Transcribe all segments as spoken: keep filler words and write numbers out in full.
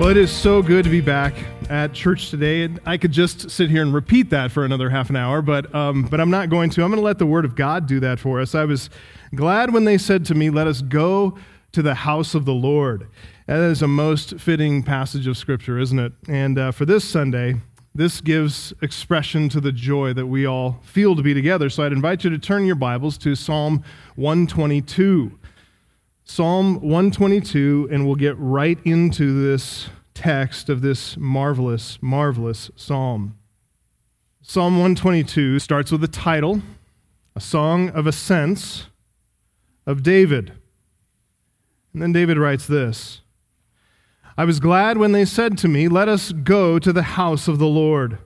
Well, it is so good to be back at church today, and I could just sit here and repeat that for another half an hour, but um, but I'm not going to. I'm going to let the Word of God do that for us. I was glad when they said to me, "Let us go to the house of the Lord." That is a most fitting passage of Scripture, isn't it? And uh, for this Sunday, this gives expression to the joy that we all feel to be together. So I'd invite you to turn your Bibles to Psalm one twenty-two. Psalm one twenty-two, and we'll get right into this text of this marvelous, marvelous psalm. Psalm one twenty-two starts with the title, A Song of Ascents of David. And then David writes this, I was glad when they said to me, let us go to the house of the Lord.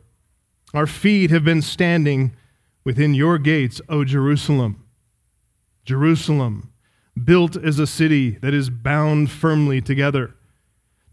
Our feet have been standing within your gates, O Jerusalem. Jerusalem, built as a city that is bound firmly together,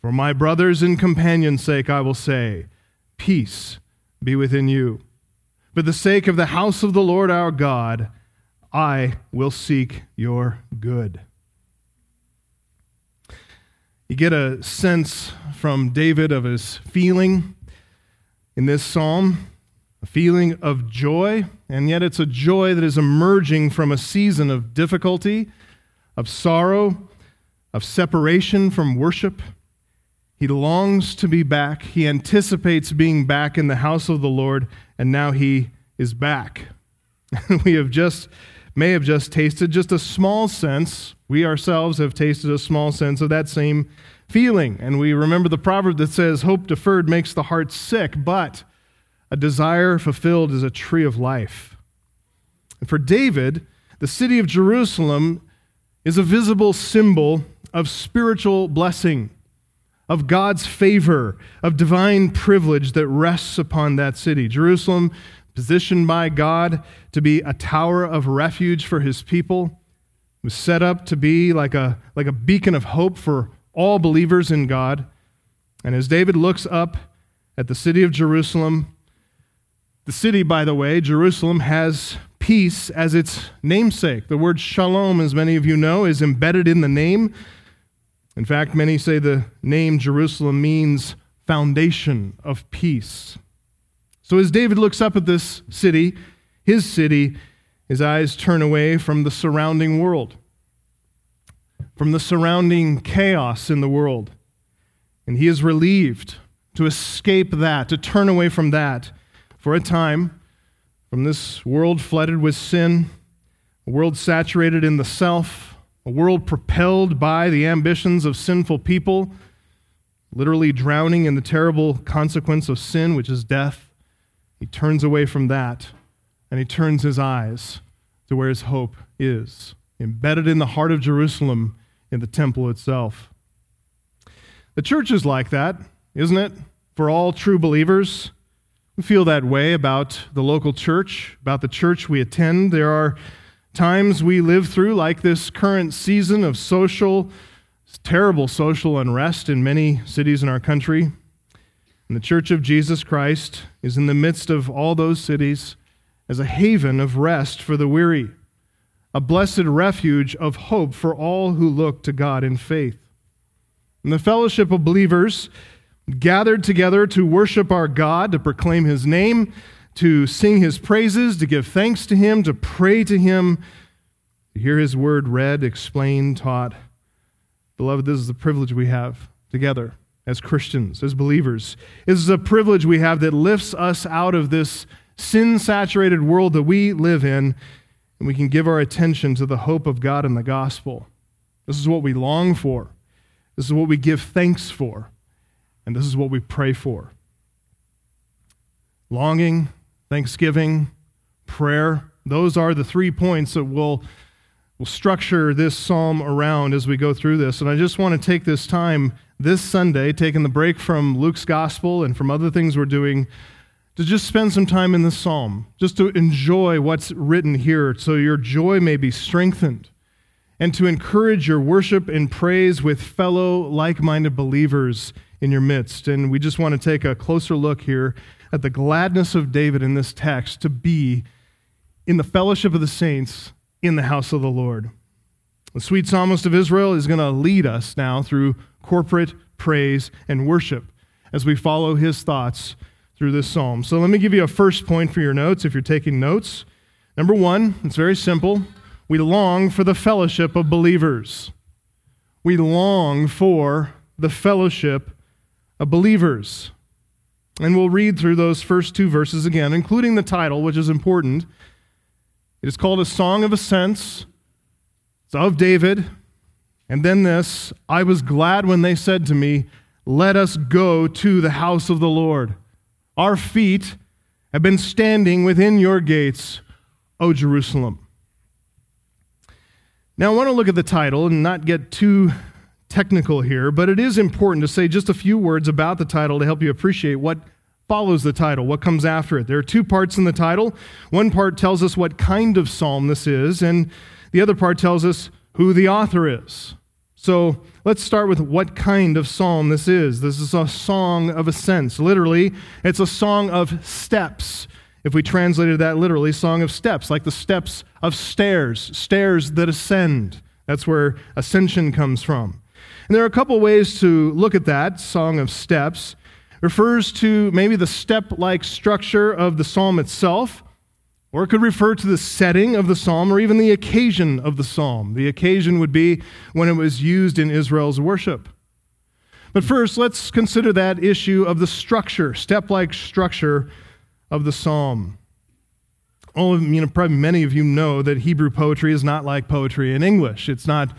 For my brothers and companions' sake, I will say, peace be within you. For the sake of the house of the Lord our God, I will seek your good. You get a sense from David of his feeling in this psalm. A feeling of joy, and yet it's a joy that is emerging from a season of difficulty, of sorrow, of separation from worship. He longs to be back. He anticipates being back in the house of the Lord, and now he is back. We have just, may have just tasted just a small sense, we ourselves have tasted a small sense of that same feeling. And we remember the proverb that says, hope deferred makes the heart sick, but a desire fulfilled is a tree of life. And for David, the city of Jerusalem is a visible symbol of spiritual blessing, of God's favor, of divine privilege that rests upon that city. Jerusalem, positioned by God to be a tower of refuge for his people, was set up to be like a, like a beacon of hope for all believers in God. And as David looks up at the city of Jerusalem, the city, by the way, Jerusalem, has peace as its namesake. The word shalom, as many of you know, is embedded in the name. In fact, many say the name Jerusalem means foundation of peace. So as David looks up at this city, his city, his eyes turn away from the surrounding world, from the surrounding chaos in the world. And he is relieved to escape that, to turn away from that. For a time, from this world flooded with sin, a world saturated in the self, a world propelled by the ambitions of sinful people, literally drowning in the terrible consequence of sin, which is death, he turns away from that, and he turns his eyes to where his hope is, embedded in the heart of Jerusalem, in the temple itself. The church is like that, isn't it? For all true believers, we feel that way about the local church, about the church we attend. There are times we live through, like this current season of social, terrible social unrest in many cities in our country. And the Church of Jesus Christ is in the midst of all those cities as a haven of rest for the weary, a blessed refuge of hope for all who look to God in faith. And the fellowship of believers gathered together to worship our God, to proclaim his name, to sing his praises, to give thanks to him, to pray to him, to hear his word read, explained, taught. Beloved, this is the privilege we have together as Christians, as believers. This is a privilege we have that lifts us out of this sin-saturated world that we live in, and we can give our attention to the hope of God and the gospel. This is what we long for. This is what we give thanks for. And this is what we pray for. Longing, thanksgiving, prayer. Those are the three points that we'll, we'll structure this psalm around as we go through this. And I just want to take this time this Sunday, taking the break from Luke's gospel and from other things we're doing, to just spend some time in this psalm, just to enjoy what's written here so your joy may be strengthened, and to encourage your worship and praise with fellow like-minded believers in your midst. And we just want to take a closer look here at the gladness of David in this text to be in the fellowship of the saints in the house of the Lord. The sweet psalmist of Israel is going to lead us now through corporate praise and worship as we follow his thoughts through this psalm. So let me give you a first point for your notes if you're taking notes. Number one, it's very simple. We long for the fellowship of believers. We long for the fellowship of believers. And we'll read through those first two verses again, including the title, which is important. It is called A Song of Ascents. It's of David. And then this, I was glad when they said to me, let us go to the house of the Lord. Our feet have been standing within your gates, O Jerusalem. Now I want to look at the title and not get too technical here, but it is important to say just a few words about the title to help you appreciate what follows the title, what comes after it. There are two parts in the title. One part tells us what kind of psalm this is, and the other part tells us who the author is. So let's start with what kind of psalm this is. This is a song of ascents. Literally, it's a song of steps. If we translated that literally, song of steps, like the steps of stairs, stairs that ascend. That's where ascension comes from. And there are a couple ways to look at that, song of steps. It refers to maybe the step-like structure of the psalm itself, or it could refer to the setting of the psalm or even the occasion of the psalm. The occasion would be when it was used in Israel's worship. But first, let's consider that issue of the structure, step-like structure of the psalm. All of, you know, probably many of you know that Hebrew poetry is not like poetry in English. It's not.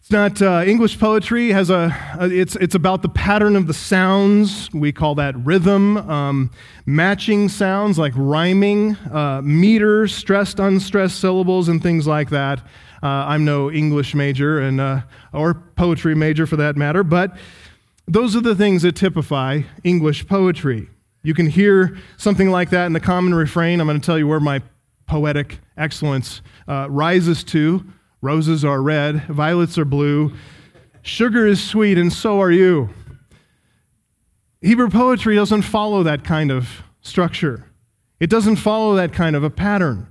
It's not uh, English poetry has a. a it's it's about the pattern of the sounds. We call that rhythm. Um, matching sounds like rhyming, uh, meter, stressed, unstressed syllables, and things like that. Uh, I'm no English major and uh, or poetry major for that matter, but those are the things that typify English poetry. You can hear something like that in the common refrain. I'm going to tell you where my poetic excellence uh, rises to. Roses are red, violets are blue, sugar is sweet, and so are you. Hebrew poetry doesn't follow that kind of structure. It doesn't follow that kind of a pattern.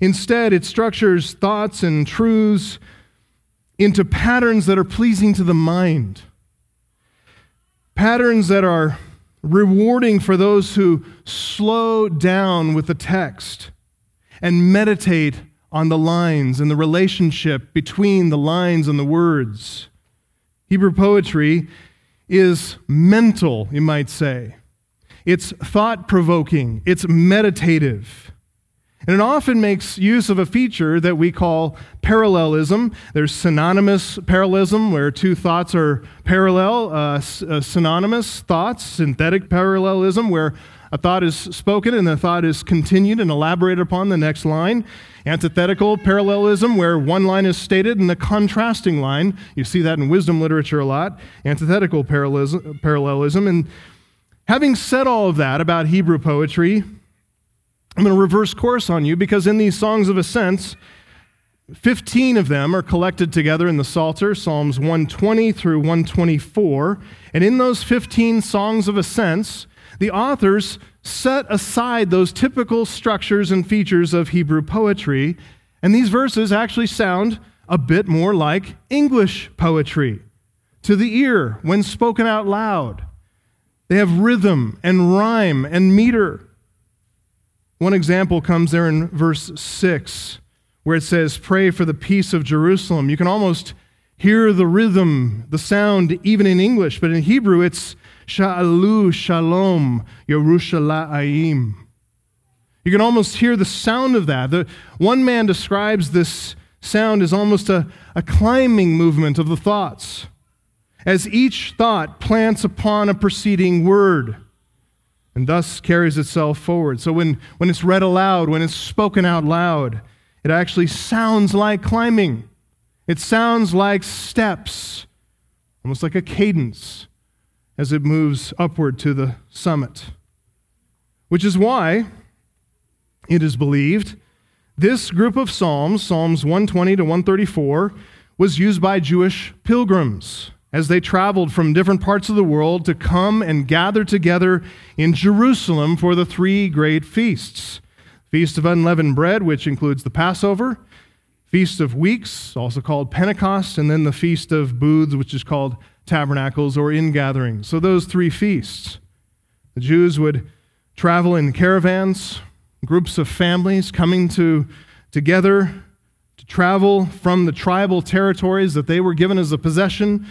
Instead, it structures thoughts and truths into patterns that are pleasing to the mind. Patterns that are rewarding for those who slow down with the text and meditate on the lines and the relationship between the lines and the words. Hebrew poetry is mental, you might say. It's thought-provoking. It's meditative. And it often makes use of a feature that we call parallelism. There's synonymous parallelism, where two thoughts are parallel, uh, s- uh, synonymous thoughts, synthetic parallelism, where a thought is spoken and the thought is continued and elaborated upon the next line. Antithetical parallelism, where one line is stated and a contrasting line. You see that in wisdom literature a lot. Antithetical parallelism. parallelism. And having said all of that about Hebrew poetry, I'm going to reverse course on you, because in these songs of ascents, fifteen of them are collected together in the Psalter, Psalms one twenty through one twenty-four. And in those fifteen songs of ascents, the authors set aside those typical structures and features of Hebrew poetry, and these verses actually sound a bit more like English poetry to the ear when spoken out loud. They have rhythm and rhyme and meter. One example comes there in verse six, where it says, pray for the peace of Jerusalem. You can almost hear the rhythm, the sound, even in English, but in Hebrew it's Sha'alu Shalom Yerushalayim. You can almost hear the sound of that. The, one man describes this sound as almost a, a climbing movement of the thoughts, as each thought plants upon a preceding word, and thus carries itself forward. So when, when it's read aloud, when it's spoken out loud, it actually sounds like climbing. It sounds like steps. almost like a cadence as it moves upward to the summit, which is why it is believed this group of Psalms, Psalms one twenty to one thirty-four, was used by Jewish pilgrims as they traveled from different parts of the world to come and gather together in Jerusalem for the three great feasts. Feast of Unleavened Bread, which includes the Passover, Feast of Weeks, also called Pentecost, and then the Feast of Booths, which is called Tabernacles or Ingatherings. So those three feasts. The Jews would travel in caravans, groups of families coming to together to travel from the tribal territories that they were given as a possession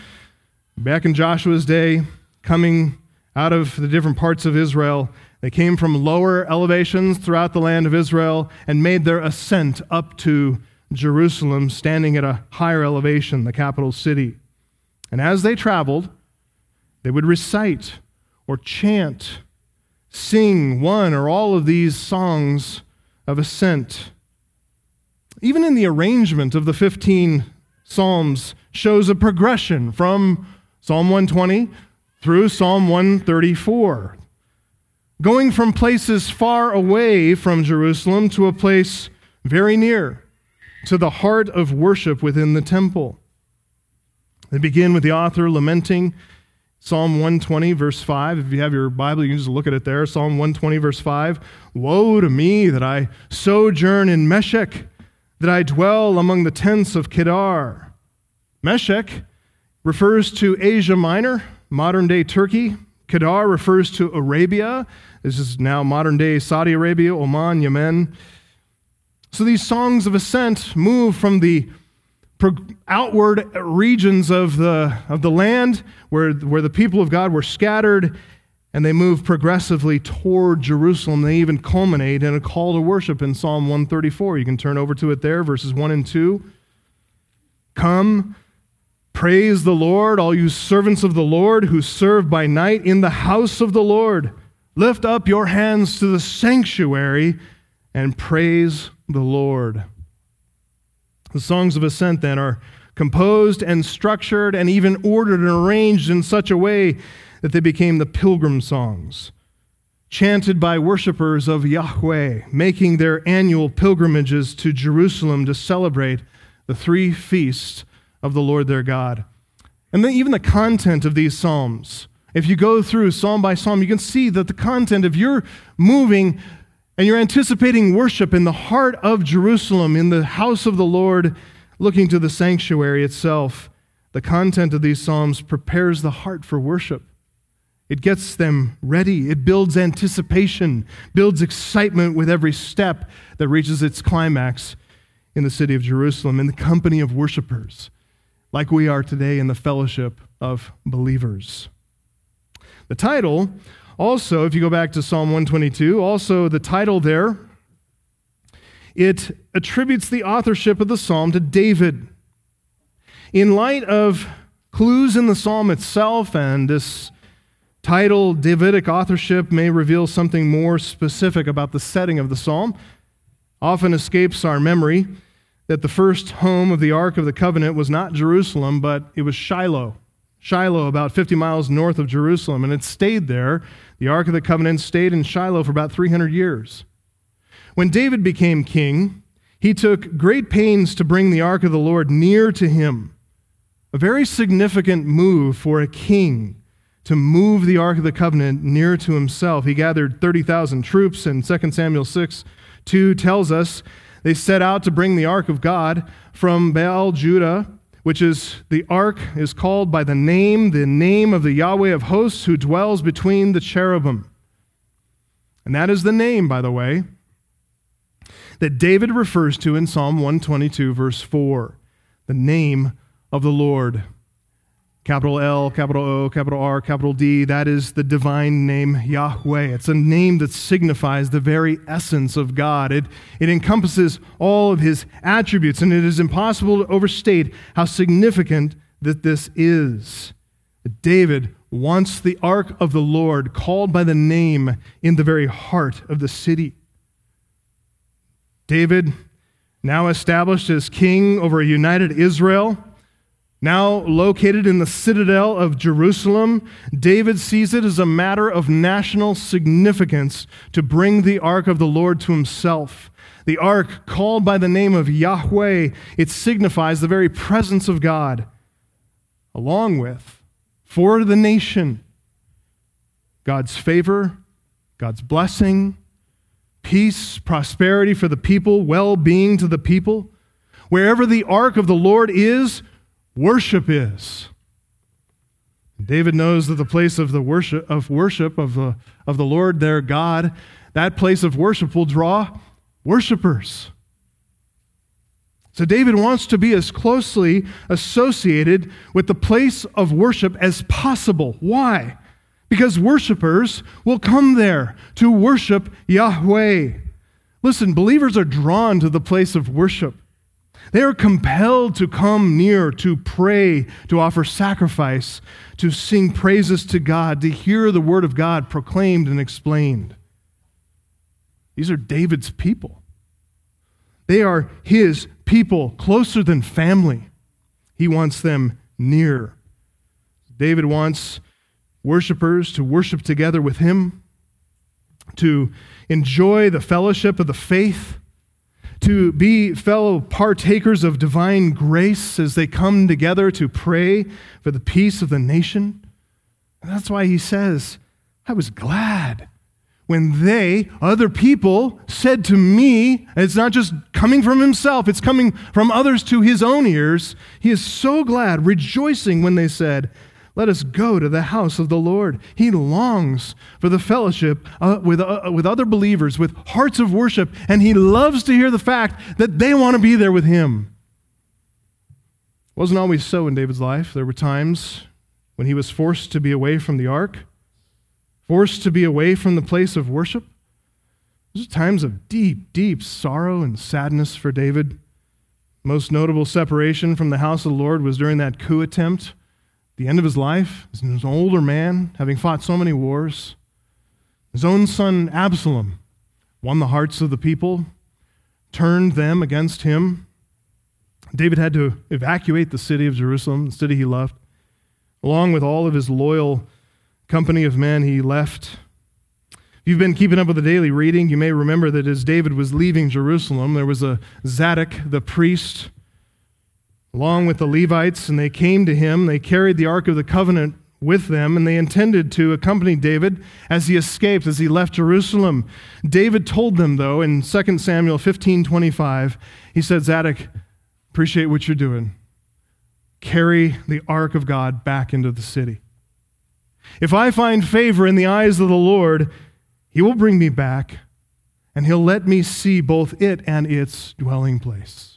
back in Joshua's day, coming out of the different parts of Israel. They came from lower elevations throughout the land of Israel and made their ascent up to Jerusalem, standing at a higher elevation, the capital city. And as they traveled, they would recite or chant, sing one or all of these songs of ascent. Even in the arrangement of the fifteen Psalms shows a progression from Psalm one twenty through Psalm one thirty-four. Going from places far away from Jerusalem to a place very near, to the heart of worship within the temple. They begin with the author lamenting Psalm one twenty, verse five. If you have your Bible, you can just look at it there. Psalm one twenty, verse five. Woe to me that I sojourn in Meshech, that I dwell among the tents of Kedar. Meshech refers to Asia Minor, modern-day Turkey. Kedar refers to Arabia. This is now modern-day Saudi Arabia, Oman, Yemen. So these songs of ascent move from the outward regions of the of the land where, where the people of God were scattered, and they move progressively toward Jerusalem. They even culminate in a call to worship in Psalm one thirty-four. You can turn over to it there, verses one and two. Come, praise the Lord, all you servants of the Lord who serve by night in the house of the Lord. Lift up your hands to the sanctuary and praise the Lord. The songs of ascent, then, are composed and structured and even ordered and arranged in such a way that they became the pilgrim songs, chanted by worshipers of Yahweh, making their annual pilgrimages to Jerusalem to celebrate the three feasts of the Lord their God. And then even the content of these psalms, if you go through psalm by psalm, you can see that the content, if you're moving and you're anticipating worship in the heart of Jerusalem, in the house of the Lord, looking to the sanctuary itself, the content of these psalms prepares the heart for worship. It gets them ready. It builds anticipation, builds excitement with every step that reaches its climax in the city of Jerusalem, in the company of worshipers, like we are today in the fellowship of believers. The title also, if you go back to Psalm one twenty-two, also the title there, it attributes the authorship of the psalm to David. In light of clues in the psalm itself, and this title, Davidic authorship, may reveal something more specific about the setting of the psalm. Often escapes our memory that the first home of the Ark of the Covenant was not Jerusalem, but it was Shiloh. Shiloh, about fifty miles north of Jerusalem, and it stayed there. The Ark of the Covenant stayed in Shiloh for about three hundred years. When David became king, he took great pains to bring the Ark of the Lord near to him. A very significant move for a king to move the Ark of the Covenant near to himself. He gathered thirty thousand troops, and Second Samuel six two tells us they set out to bring the Ark of God from Baal, Judah, which is, the Ark is called by the name, the name of the Yahweh of hosts who dwells between the cherubim. And that is the name, by the way, that David refers to in Psalm one twenty-two, verse four, the name of the Lord. Capital L, capital O, capital R, capital D, that is the divine name Yahweh. It's a name that signifies the very essence of God. It, it encompasses all of his attributes, and it is impossible to overstate how significant that this is. David wants the Ark of the Lord, called by the name, in the very heart of the city. David, now established as king over a united Israel, Now located in the citadel of Jerusalem, David sees it as a matter of national significance to bring the ark of the Lord to himself. The ark, called by the name of Yahweh, it signifies the very presence of God, along with, for the nation, God's favor, God's blessing, peace, prosperity for the people, well-being to the people. Wherever the ark of the Lord is, worship is. David knows that the place of the worship of worship of the of the Lord their God, that place of worship will draw worshipers. So David wants to be as closely associated with the place of worship as possible. Why? Because worshipers will come there to worship Yahweh. Listen, believers are drawn to the place of worship. They are compelled to come near, to pray, to offer sacrifice, to sing praises to God, to hear the word of God proclaimed and explained. These are David's people. They are his people, closer than family. He wants them near. David wants worshipers to worship together with him, to enjoy the fellowship of the faith, to be fellow partakers of divine grace as they come together to pray for the peace of the nation. And that's why he says, I was glad when they, other people, said to me, and it's not just coming from himself, it's coming from others to his own ears. He is so glad, rejoicing when they said, let us go to the house of the Lord. He longs for the fellowship uh, with, uh, with other believers, with hearts of worship, and he loves to hear the fact that they want to be there with him. It wasn't always so in David's life. There were times when he was forced to be away from the ark, forced to be away from the place of worship. Those are times of deep, deep sorrow and sadness for David. Most notable separation from the house of the Lord was during that coup attempt. The end of his life, as an older man, having fought so many wars, his own son Absalom won the hearts of the people, turned them against him. David had to evacuate the city of Jerusalem, the city he loved. Along with all of his loyal company of men, he left. If you've been keeping up with the daily reading, you may remember that as David was leaving Jerusalem, there was a Zadok, the priest, along with the Levites, and they came to him. They carried the Ark of the Covenant with them, and they intended to accompany David as he escaped, as he left Jerusalem. David told them, though, in Second Samuel fifteen twenty-five, he said, Zadok, appreciate what you're doing. Carry the Ark of God back into the city. If I find favor in the eyes of the Lord, he will bring me back, and he'll let me see both it and its dwelling place.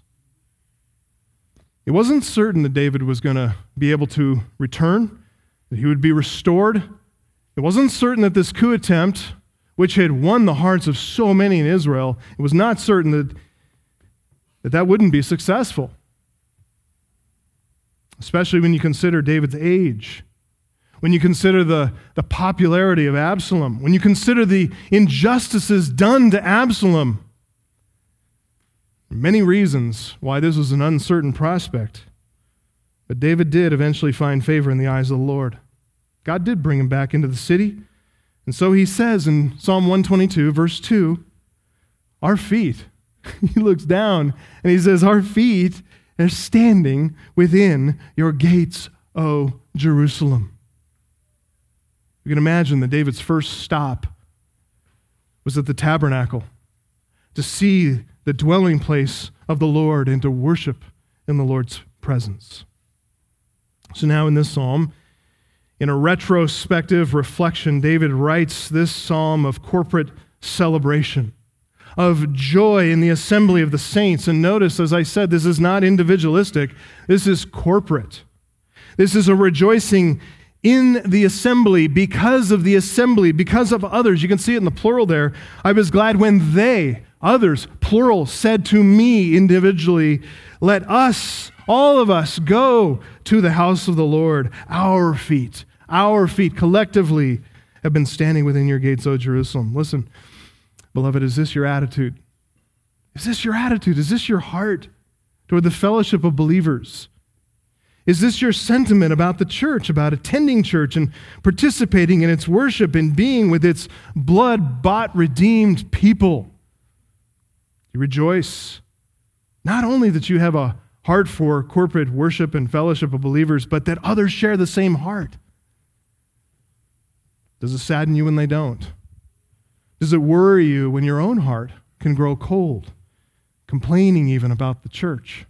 It wasn't certain that David was going to be able to return, that he would be restored. It wasn't certain that this coup attempt, which had won the hearts of so many in Israel, it was not certain that that, that wouldn't be successful, especially when you consider David's age, when you consider the, the popularity of Absalom, when you consider the injustices done to Absalom. Many reasons why this was an uncertain prospect. But David did eventually find favor in the eyes of the Lord. God did bring him back into the city. And so he says in Psalm one twenty-two, verse two, our feet, he looks down and he says, our feet are standing within your gates, O Jerusalem. You can imagine that David's first stop was at the tabernacle to see the dwelling place of the Lord and to worship in the Lord's presence. So now in this psalm, in a retrospective reflection, David writes this psalm of corporate celebration, of joy in the assembly of the saints. And notice, as I said, this is not individualistic. This is corporate. This is a rejoicing in the assembly, because of the assembly, because of others. You can see it in the plural there. I was glad when they, others, plural, said to me individually, let us, all of us, go to the house of the Lord. Our feet, our feet collectively have been standing within your gates, O Jerusalem. Listen, beloved, is this your attitude? Is this your attitude? Is this your heart toward the fellowship of believers? Is this your sentiment about the church, about attending church and participating in its worship and being with its blood-bought, redeemed people? You rejoice not only that you have a heart for corporate worship and fellowship of believers, but that others share the same heart. Does it sadden you when they don't? Does it worry you when your own heart can grow cold, complaining even about the church?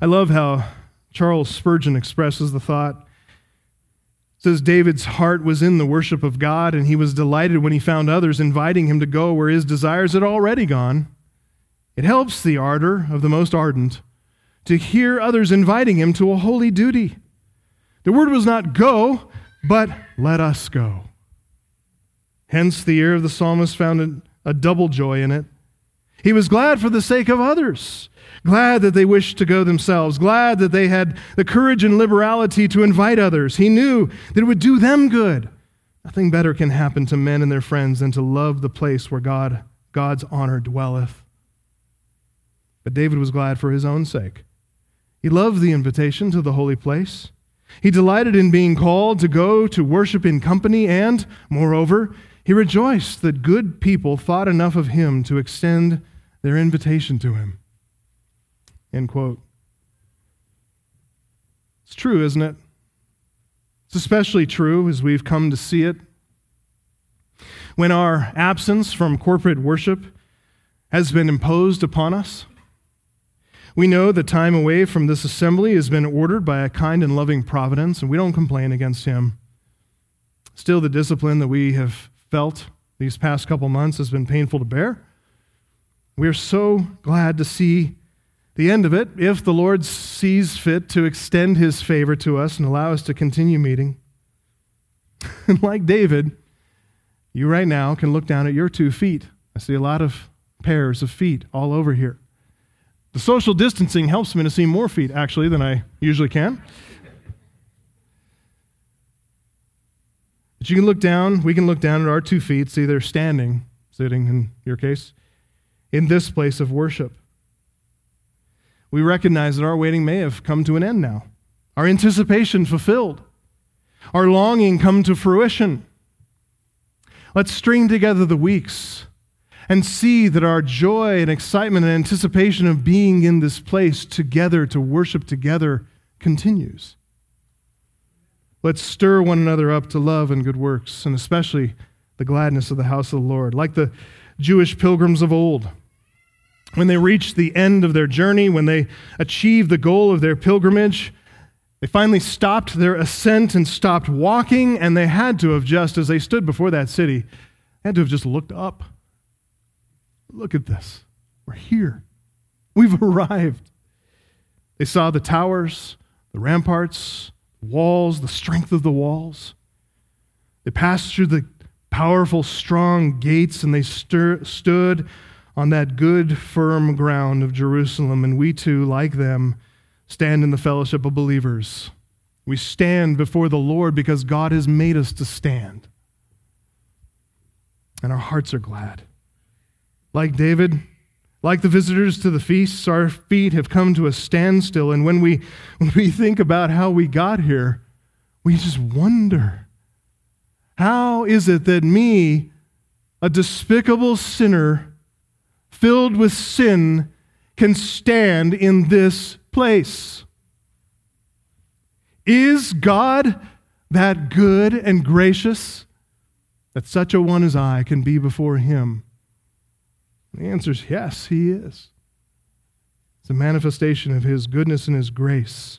I love how Charles Spurgeon expresses the thought. It says, David's heart was in the worship of God, and he was delighted when he found others inviting him to go where his desires had already gone. It helps the ardor of the most ardent to hear others inviting him to a holy duty. The word was not go, but let us go. Hence, the ear of the psalmist found a double joy in it. He was glad for the sake of others, glad that they wished to go themselves, glad that they had the courage and liberality to invite others. He knew that it would do them good. Nothing better can happen to men and their friends than to love the place where God, God's honor dwelleth. But David was glad for his own sake. He loved the invitation to the holy place. He delighted in being called to go to worship in company, and, moreover, he rejoiced that good people thought enough of him to extend their invitation to him. End quote. It's true, isn't it? It's especially true as we've come to see it. When our absence from corporate worship has been imposed upon us, we know the time away from this assembly has been ordered by a kind and loving providence, and we don't complain against him. Still, the discipline that we have felt these past couple months has been painful to bear. We are so glad to see the end of it, if the Lord sees fit to extend his favor to us and allow us to continue meeting. And like David, you right now can look down at your two feet. I see a lot of pairs of feet all over here. The social distancing helps me to see more feet, actually, than I usually can. But you can look down, we can look down at our two feet, see they're standing, sitting in your case, in this place of worship. We recognize that our waiting may have come to an end now. Our anticipation fulfilled. Our longing come to fruition. Let's string together the weeks and see that our joy and excitement and anticipation of being in this place together to worship together continues. Let's stir one another up to love and good works, and especially the gladness of the house of the Lord, like the Jewish pilgrims of old. When they reached the end of their journey, when they achieved the goal of their pilgrimage, they finally stopped their ascent and stopped walking, and they had to have just, as they stood before that city, had to have just looked up. Look at this. We're here. We've arrived. They saw the towers, the ramparts, the walls, the strength of the walls. They passed through the powerful, strong gates, and they stir, stood on that good, firm ground of Jerusalem, and we too, like them, stand in the fellowship of believers. We stand before the Lord because God has made us to stand. And our hearts are glad. Like David, like the visitors to the feasts, our feet have come to a standstill, and when we, when we think about how we got here, we just wonder, how is it that me, a despicable sinner, filled with sin, can stand in this place? Is God that good and gracious that such a one as I can be before him? The answer is yes, he is. It's a manifestation of his goodness and his grace.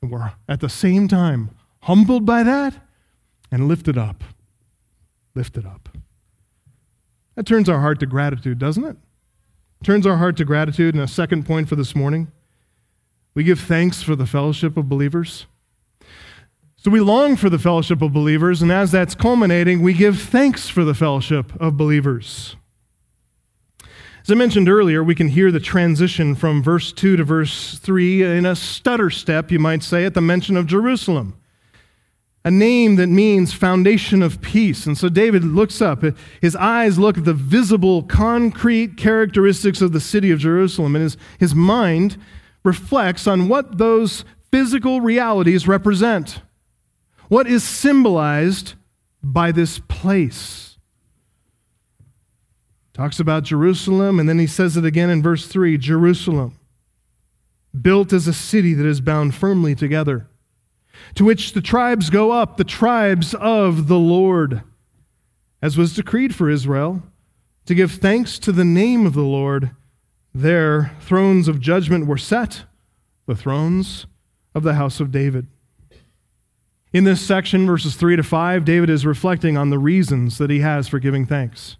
And we're at the same time humbled by that and lifted up. Lifted up. That turns our heart to gratitude, doesn't it? Turns our heart to gratitude, and a second point for this morning. We give thanks for the fellowship of believers. So we long for the fellowship of believers, and as that's culminating, we give thanks for the fellowship of believers. As I mentioned earlier, we can hear the transition from verse two to verse three in a stutter step, you might say, at the mention of Jerusalem, a name that means foundation of peace. And so David looks up. His eyes look at the visible, concrete characteristics of the city of Jerusalem. And his, his mind reflects on what those physical realities represent. What is symbolized by this place? Talks about Jerusalem, and then he says it again in verse three, Jerusalem, built as a city that is bound firmly together, to which the tribes go up, the tribes of the Lord, as was decreed for Israel, to give thanks to the name of the Lord. Their thrones of judgment were set, the thrones of the house of David. In this section, verses three to five, David is reflecting on the reasons that he has for giving thanks.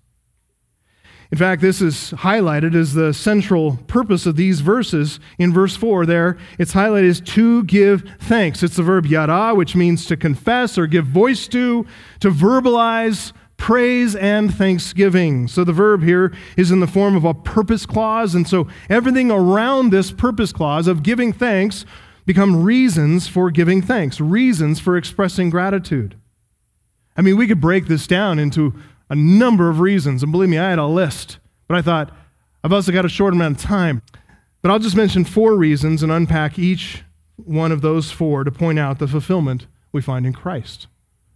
In fact, this is highlighted as the central purpose of these verses. In verse four there, it's highlighted as to give thanks. It's the verb yada, which means to confess or give voice to, to verbalize praise and thanksgiving. So the verb here is in the form of a purpose clause, and so everything around this purpose clause of giving thanks become reasons for giving thanks, reasons for expressing gratitude. I mean, we could break this down into a number of reasons, and believe me, I had a list, but I thought, I've also got a short amount of time. But I'll just mention four reasons and unpack each one of those four to point out the fulfillment we find in Christ.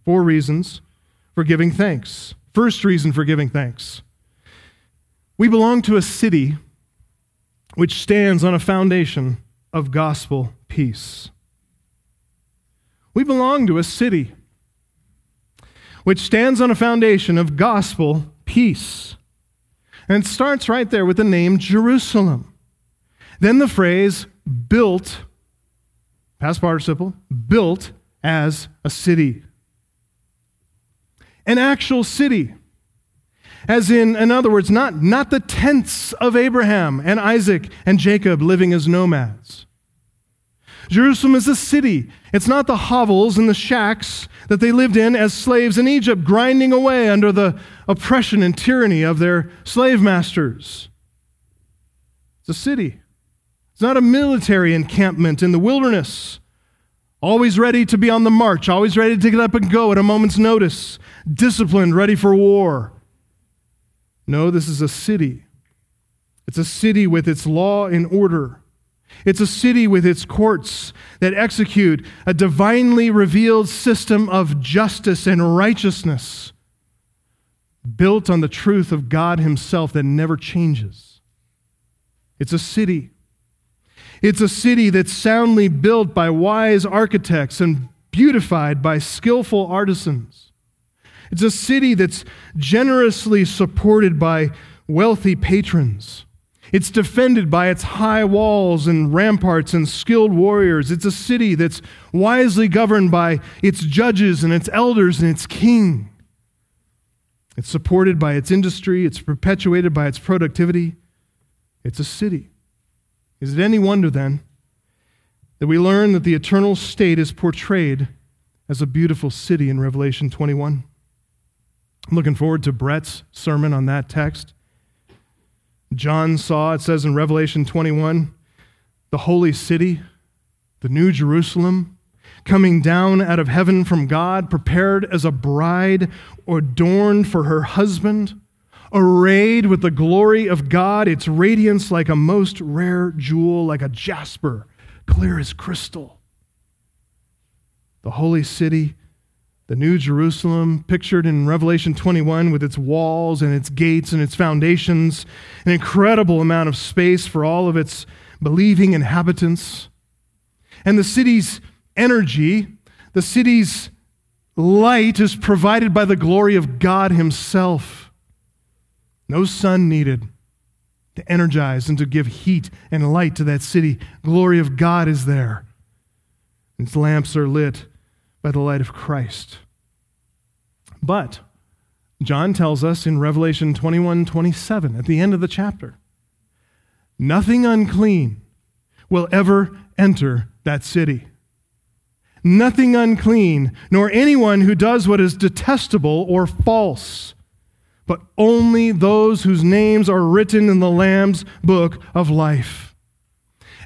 Four reasons for giving thanks. First reason for giving thanks. We belong to a city which stands on a foundation of gospel peace. We belong to a city which stands on a foundation of gospel peace. And it starts right there with the name Jerusalem. Then the phrase built, past participle, built as a city. An actual city. As in, in other words, not, not the tents of Abraham and Isaac and Jacob living as nomads. Jerusalem is a city. It's not the hovels and the shacks that they lived in as slaves in Egypt, grinding away under the oppression and tyranny of their slave masters. It's a city. It's not a military encampment in the wilderness, always ready to be on the march, always ready to get up and go at a moment's notice, disciplined, ready for war. No, this is a city. It's a city with its law and order. It's a city with its courts that execute a divinely revealed system of justice and righteousness built on the truth of God Himself that never changes. It's a city. It's a city that's soundly built by wise architects and beautified by skillful artisans. It's a city that's generously supported by wealthy patrons. It's defended by its high walls and ramparts and skilled warriors. It's a city that's wisely governed by its judges and its elders and its king. It's supported by its industry. It's perpetuated by its productivity. It's a city. Is it any wonder, then, that we learn that the eternal state is portrayed as a beautiful city in Revelation twenty-one? I'm looking forward to Brett's sermon on that text. John saw, it says in Revelation twenty-one, the holy city, the new Jerusalem, coming down out of heaven from God, prepared as a bride adorned for her husband, arrayed with the glory of God, its radiance like a most rare jewel, like a jasper, clear as crystal. The holy city, the new Jerusalem, pictured in Revelation twenty-one with its walls and its gates and its foundations, an incredible amount of space for all of its believing inhabitants. And the city's energy, the city's light is provided by the glory of God Himself. No sun needed to energize and to give heat and light to that city. Glory of God is there. Its lamps are lit by the light of Christ. But John tells us in Revelation twenty-one twenty-seven, at the end of the chapter, nothing unclean will ever enter that city. Nothing unclean, nor anyone who does what is detestable or false, but only those whose names are written in the Lamb's book of life.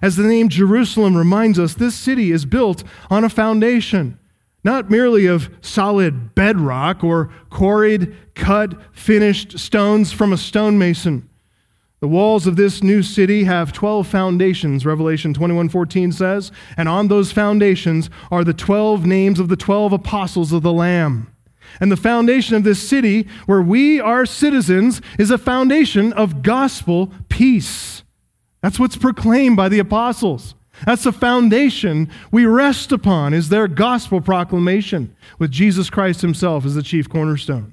As the name Jerusalem reminds us, this city is built on a foundation, not merely of solid bedrock or quarried, cut, finished stones from a stonemason, The walls of this new city have twelve foundations, Revelation twenty-one fourteen says, and on those foundations are the twelve names of the twelve apostles of the Lamb. And the foundation of this city, where we are citizens, is a foundation of gospel peace. That's what's proclaimed by the apostles. That's the foundation we rest upon, is their gospel proclamation, with Jesus Christ himself as the chief cornerstone.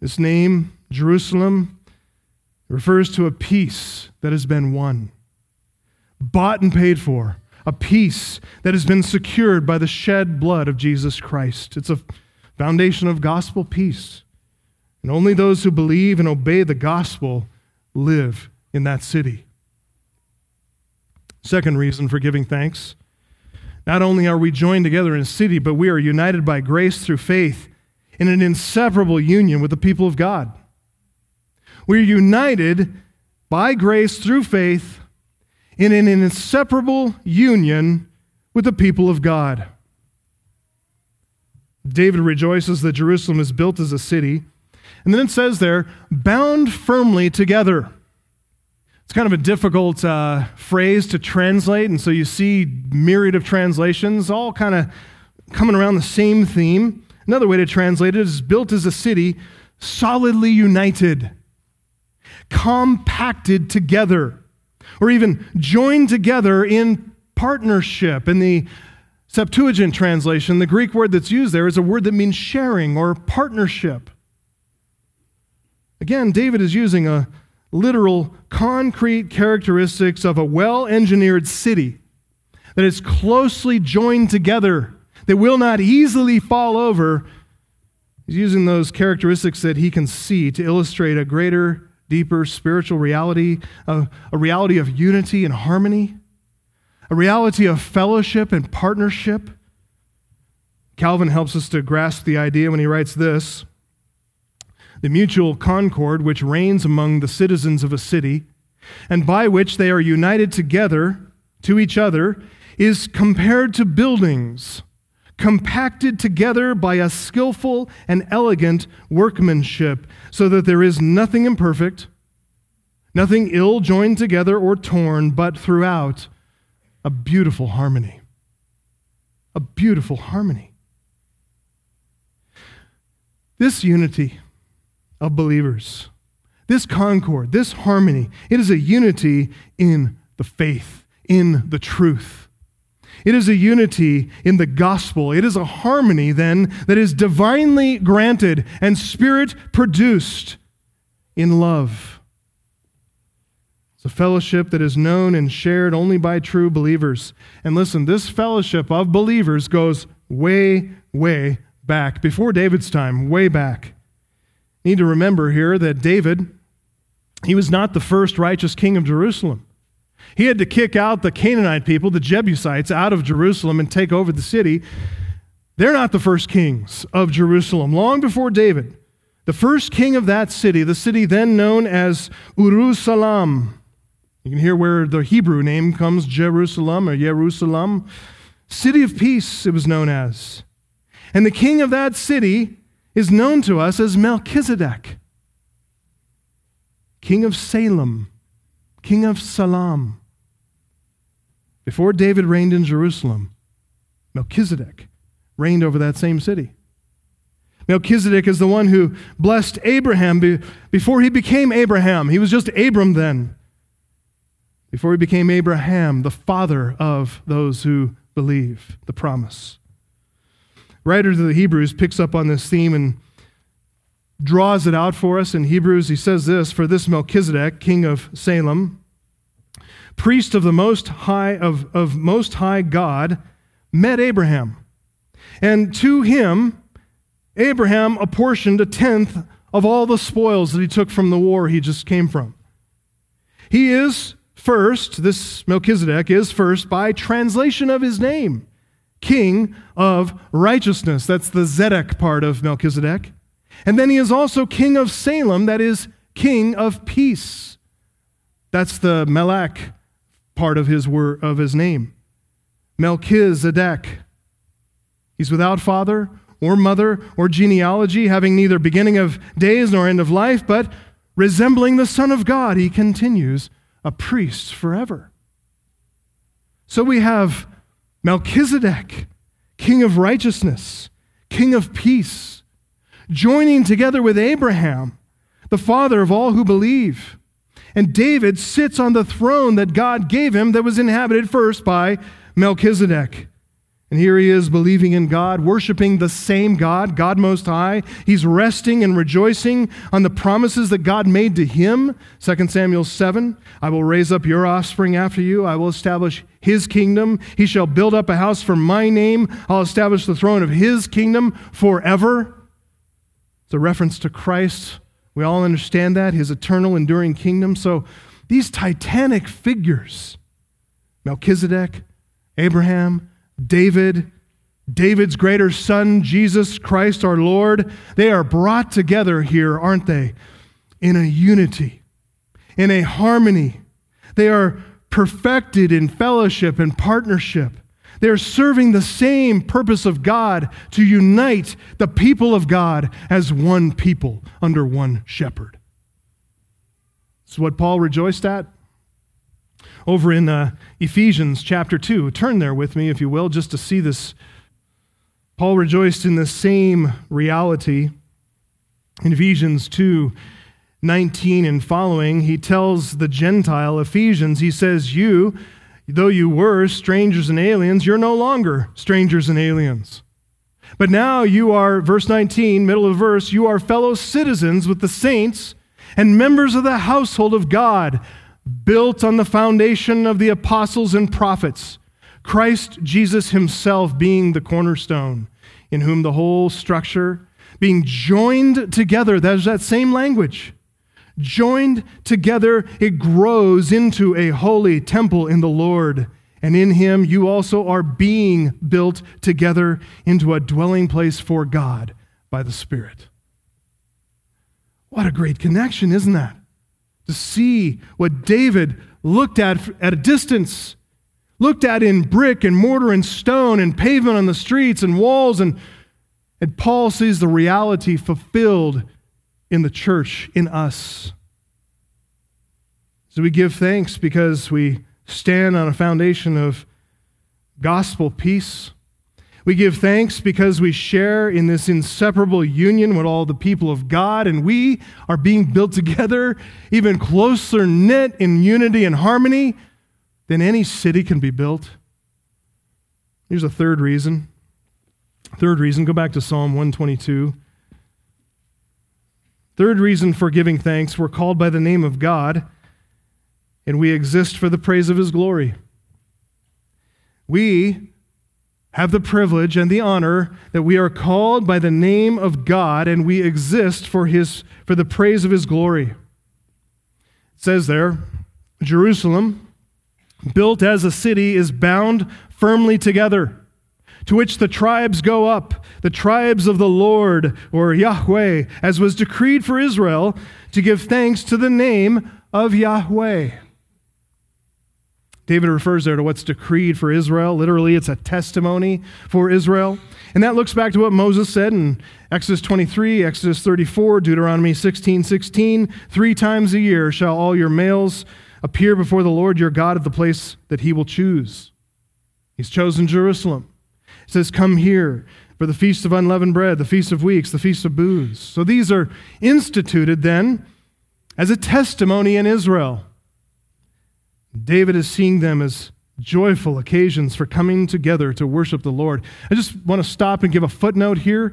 This name, Jerusalem, refers to a peace that has been won, bought and paid for, a peace that has been secured by the shed blood of Jesus Christ. It's a foundation of gospel peace. And only those who believe and obey the gospel live in that city. Second reason for giving thanks. Not only are we joined together in a city, but we are united by grace through faith in an inseparable union with the people of God. We're united by grace through faith in an inseparable union with the people of God. David rejoices that Jerusalem is built as a city. And then it says there, bound firmly together. It's kind of a difficult uh, phrase to translate, and so you see myriad of translations all kind of coming around the same theme. Another way to translate it is built as a city, solidly united, compacted together, or even joined together in partnership. In the Septuagint translation, the Greek word that's used there is a word that means sharing or partnership. Again, David is using a literal, concrete characteristics of a well-engineered city that is closely joined together, that will not easily fall over. He's using those characteristics that he can see to illustrate a greater, deeper spiritual reality, a, a reality of unity and harmony, a reality of fellowship and partnership. Calvin helps us to grasp the idea when he writes this: the mutual concord which reigns among the citizens of a city, and by which they are united together to each other, is compared to buildings compacted together by a skillful and elegant workmanship, so that there is nothing imperfect, nothing ill joined together or torn, but throughout a beautiful harmony. A beautiful harmony. This unity of believers, this concord, this harmony, it is a unity in the faith, in the truth. It is a unity in the gospel. It is a harmony, then, that is divinely granted and spirit-produced in love. It's a fellowship that is known and shared only by true believers. And listen, this fellowship of believers goes way, way back, before David's time, way back. Need to remember here that David, he was not the first righteous king of Jerusalem. He had to kick out the Canaanite people, the Jebusites, out of Jerusalem and take over the city. They're not the first kings of Jerusalem. Long before David, the first king of that city, the city then known as Jerusalem. You can hear where the Hebrew name comes, Jerusalem or Jerusalem. City of Peace, it was known as. And the king of that city is known to us as Melchizedek, king of Salem, king of Salem. Before David reigned in Jerusalem, Melchizedek reigned over that same city. Melchizedek is the one who blessed Abraham be- before he became Abraham. He was just Abram then. Before he became Abraham, the father of those who believe the promise. Writer to the Hebrews picks up on this theme and draws it out for us. In Hebrews, he says this: for this Melchizedek, king of Salem, priest of the Most High of, of Most High God, met Abraham, and to him Abraham apportioned a tenth of all the spoils that he took from the war he just came from. He is first, this Melchizedek is first by translation of his name, king of righteousness. That's the Zedek part of Melchizedek. And then he is also king of Salem, that is, king of peace. That's the Melech part of his word, of his name. Melchizedek. He's without father or mother or genealogy, having neither beginning of days nor end of life, but Resembling the Son of God, he continues a priest forever. So we have Melchizedek, king of righteousness, king of peace, joining together with Abraham, the father of all who believe. And David sits on the throne that God gave him that was inhabited first by Melchizedek. And here he is believing in God, worshiping the same God, God Most High. He's resting and rejoicing on the promises that God made to him. Second Samuel seven, I will raise up your offspring after you. I will establish his kingdom. He shall build up a house for my name. I'll establish the throne of his kingdom forever. It's a reference to Christ. We all understand that, his eternal, enduring kingdom. So these titanic figures, Melchizedek, Abraham, David, David's greater son, Jesus Christ our Lord, they are brought together here, aren't they? In a unity, in a harmony. They are perfected in fellowship and partnership. They're serving the same purpose of God to unite the people of God as one people under one shepherd. It's what Paul rejoiced at. Over in uh, Ephesians chapter two, turn there with me, if you will, just to see this. Paul rejoiced in the same reality. In Ephesians two nineteen and following, he tells the Gentile Ephesians, he says, you, though you were strangers and aliens, you're no longer strangers and aliens. But now you are, verse nineteen, middle of verse, you are fellow citizens with the saints and members of the household of God, built on the foundation of the apostles and prophets, Christ Jesus himself being the cornerstone, in whom the whole structure being joined together, that is that same language, joined together, it grows into a holy temple in the Lord, and in him you also are being built together into a dwelling place for God by the Spirit. What a great connection, isn't that? To see what David looked at at a distance, looked at in brick and mortar and stone and pavement on the streets and walls, and, and Paul sees the reality fulfilled in the church, in us. So we give thanks because we stand on a foundation of gospel peace. We give thanks because we share in this inseparable union with all the people of God, and we are being built together, even closer knit in unity and harmony than any city can be built. Here's a third reason. Third reason, go back to Psalm one twenty-two. Third reason for giving thanks, we're called by the name of God, and we exist for the praise of his glory. We have the privilege and the honor that we are called by the name of God, and we exist for his for the praise of his glory. It says there, Jerusalem, built as a city, is bound firmly together, to which the tribes go up, the tribes of the Lord, or Yahweh, as was decreed for Israel, to give thanks to the name of Yahweh. David refers there to what's decreed for Israel. Literally, it's a testimony for Israel. And that looks back to what Moses said in Exodus twenty-three, Exodus thirty-four, Deuteronomy sixteen sixteen. Three times a year shall all your males appear before the Lord your God at the place that he will choose. He's chosen Jerusalem. It says, come here for the feast of unleavened bread, the feast of weeks, the feast of booths. So these are instituted then as a testimony in Israel. David is seeing them as joyful occasions for coming together to worship the Lord. I just want to stop and give a footnote here.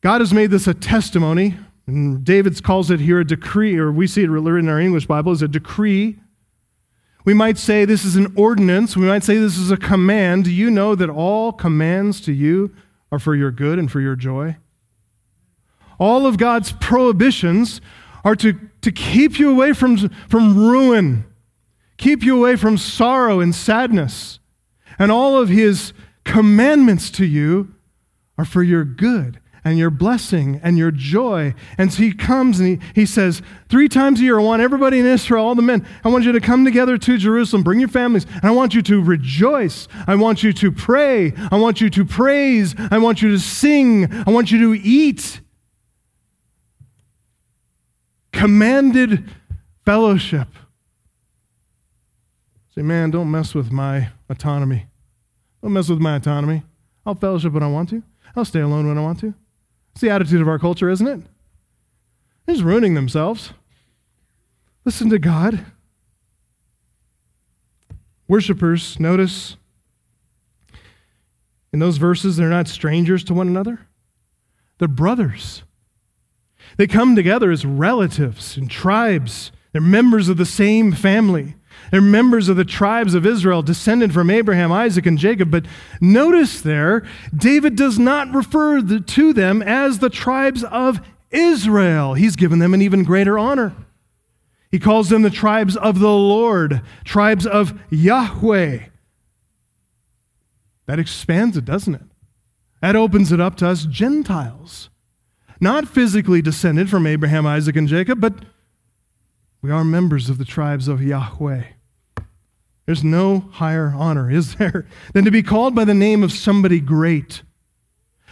God has made this a testimony, and David calls it here a decree, or we see it in our English Bible as a decree. We might say this is an ordinance. We might say this is a command. Do you know that all commands to you are for your good and for your joy? All of God's prohibitions are to, to keep you away from, from ruin, keep you away from sorrow and sadness. And all of his commandments to you are for your good and your blessing and your joy. And so he comes and he, he says, three times a year, I want everybody in Israel, all the men, I want you to come together to Jerusalem, bring your families, and I want you to rejoice. I want you to pray. I want you to praise. I want you to sing. I want you to eat. commanded fellowship. Say, man, don't mess with my autonomy. Don't mess with my autonomy. I'll fellowship when I want to. I'll stay alone when I want to. It's the attitude of our culture, isn't it? They're just ruining themselves. Listen to God. Worshippers, notice, in those verses, they're not strangers to one another. They're brothers. They come together as relatives and tribes. They're members of the same family. They're members of the tribes of Israel, descended from Abraham, Isaac, and Jacob. But notice there, David does not refer to them as the tribes of Israel. He's given them an even greater honor. He calls them the tribes of the Lord, tribes of Yahweh. That expands it, doesn't it? That opens it up to us Gentiles. Not physically descended from Abraham, Isaac, and Jacob, but we are members of the tribes of Yahweh. There's no higher honor, is there, than to be called by the name of somebody great.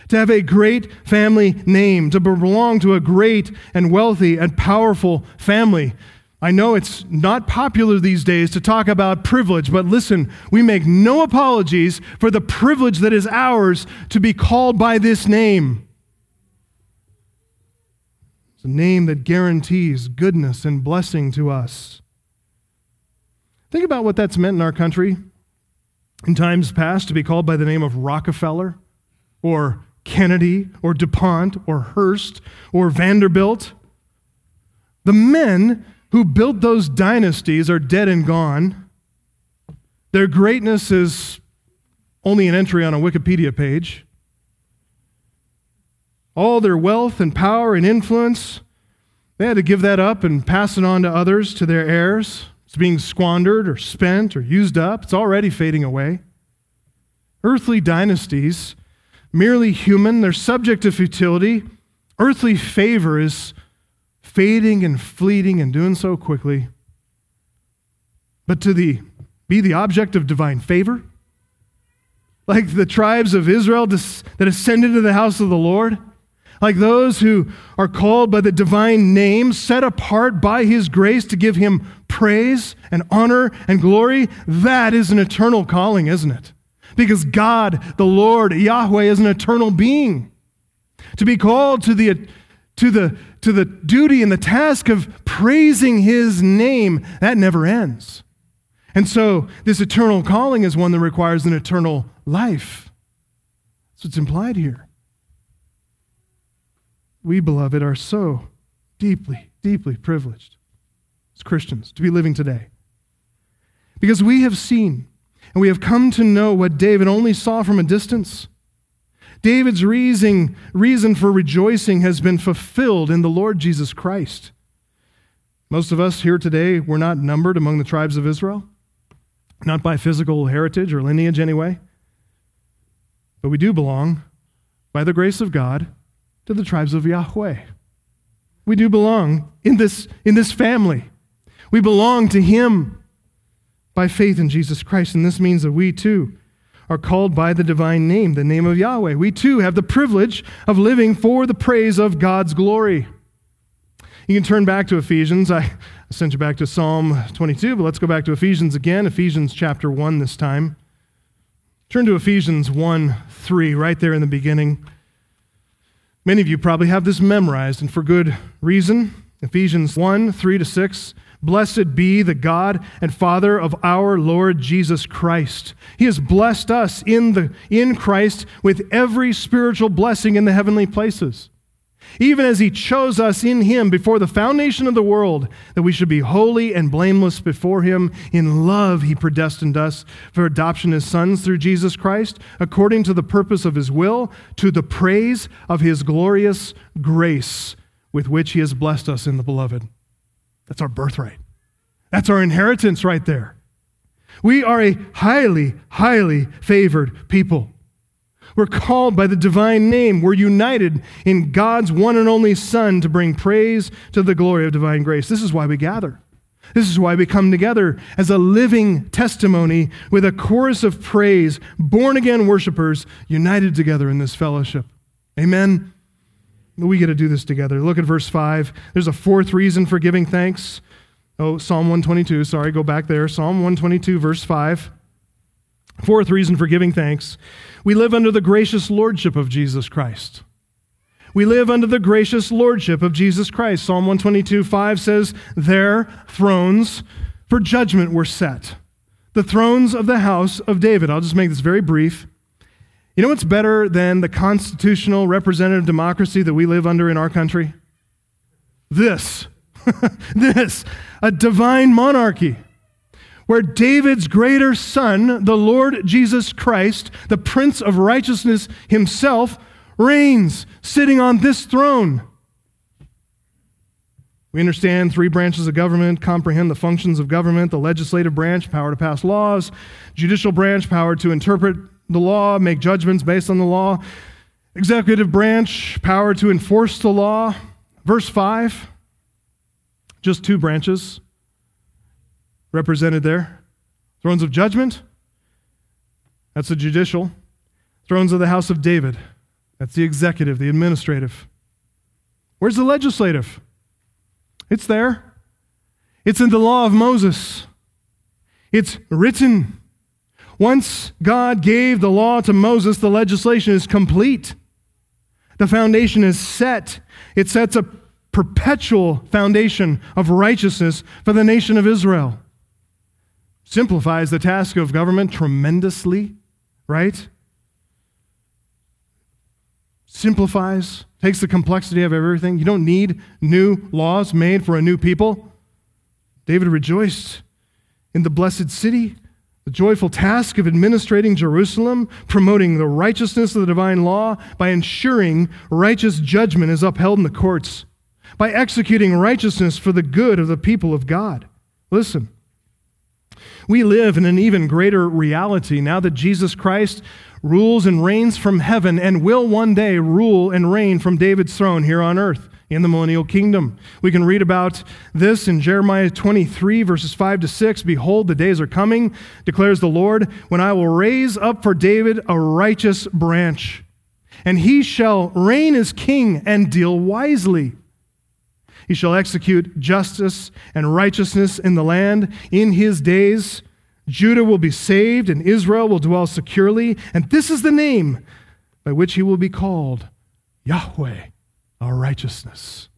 To have a great family name, to belong to a great and wealthy and powerful family. I know it's not popular these days to talk about privilege, but listen, we make no apologies for the privilege that is ours to be called by this name. It's a name that guarantees goodness and blessing to us. Think about what that's meant in our country in times past, to be called by the name of Rockefeller or Kennedy or DuPont or Hearst or Vanderbilt. The men who built those dynasties are dead and gone. Their greatness is only an entry on a Wikipedia page. All their wealth and power and influence, they had to give that up and pass it on to others, to their heirs. It's being squandered or spent or used up. It's already fading away. Earthly dynasties, merely human, they're subject to futility. Earthly favor is fading and fleeting and doing so quickly. But to the, be the object of divine favor, like the tribes of Israel that ascended to the house of the Lord, like those who are called by the divine name, set apart by his grace to give him praise and honor and glory, that is an eternal calling, isn't it? Because God, the Lord, Yahweh, is an eternal being. To be called to the to the, to the duty and the task of praising his name, that never ends. And so this eternal calling is one that requires an eternal life. That's what's implied here. We, beloved, are so deeply, deeply privileged as Christians to be living today, because we have seen and we have come to know what David only saw from a distance. David's reason, reason for rejoicing has been fulfilled in the Lord Jesus Christ. Most of us here today were not numbered among the tribes of Israel, not by physical heritage or lineage anyway, but we do belong by the grace of God to the tribes of Yahweh. We do belong in this, in this family. We belong to him by faith in Jesus Christ, and this means that we too are called by the divine name, the name of Yahweh. We too have the privilege of living for the praise of God's glory. You can turn back to Ephesians. I sent you back to Psalm twenty-two, but let's go back to Ephesians again, Ephesians chapter one this time. Turn to Ephesians one three, right there in the beginning. Many of you probably have this memorized, and for good reason. Ephesians one three to six. Blessed be the God and Father of our Lord Jesus Christ. He has blessed us in the in Christ with every spiritual blessing in the heavenly places, even as he chose us in him before the foundation of the world, that we should be holy and blameless before him. In love he predestined us for adoption as sons through Jesus Christ, according to the purpose of his will, to the praise of his glorious grace, with which he has blessed us in the beloved. That's our birthright. That's our inheritance right there. We are a highly, highly favored people. We're called by the divine name. We're united in God's one and only Son to bring praise to the glory of divine grace. This is why we gather. This is why we come together as a living testimony with a chorus of praise, born-again worshipers united together in this fellowship. Amen? We get to do this together. Look at verse five. There's a fourth reason for giving thanks. Oh, Psalm one twenty-two, sorry, go back there. Psalm one twenty-two, verse five. Fourth reason for giving thanks. We live under the gracious lordship of Jesus Christ. We live under the gracious lordship of Jesus Christ. Psalm one twenty-two, five says, their thrones for judgment were set. The thrones of the house of David. I'll just make this very brief. You know what's better than the constitutional representative democracy that we live under in our country? This. This. A divine monarchy where David's greater son, the Lord Jesus Christ, the Prince of Righteousness himself, reigns, sitting on this throne. We understand three branches of government, comprehend the functions of government, the legislative branch, power to pass laws, judicial branch, power to interpret the law, make judgments based on the law, executive branch, power to enforce the law. Verse five, just two branches represented there. Thrones of judgment, that's the judicial. Thrones of the house of David, that's the executive, the administrative. Where's the legislative? It's there. It's in the law of Moses. It's written. Once God gave the law to Moses, the legislation is complete. The foundation is set. It sets a perpetual foundation of righteousness for the nation of Israel. Simplifies the task of government tremendously, right? Simplifies, takes the complexity of everything. You don't need new laws made for a new people. David rejoiced in the blessed city, the joyful task of administrating Jerusalem, promoting the righteousness of the divine law by ensuring righteous judgment is upheld in the courts, by executing righteousness for the good of the people of God. Listen, we live in an even greater reality now that Jesus Christ rules and reigns from heaven and will one day rule and reign from David's throne here on earth in the millennial kingdom. We can read about this in Jeremiah twenty-three, verses five to six. Behold, the days are coming, declares the Lord, when I will raise up for David a righteous branch, and he shall reign as king and deal wisely. He shall execute justice and righteousness in the land. In his days, Judah will be saved, and Israel will dwell securely. And this is the name by which he will be called, Yahweh, our righteousness.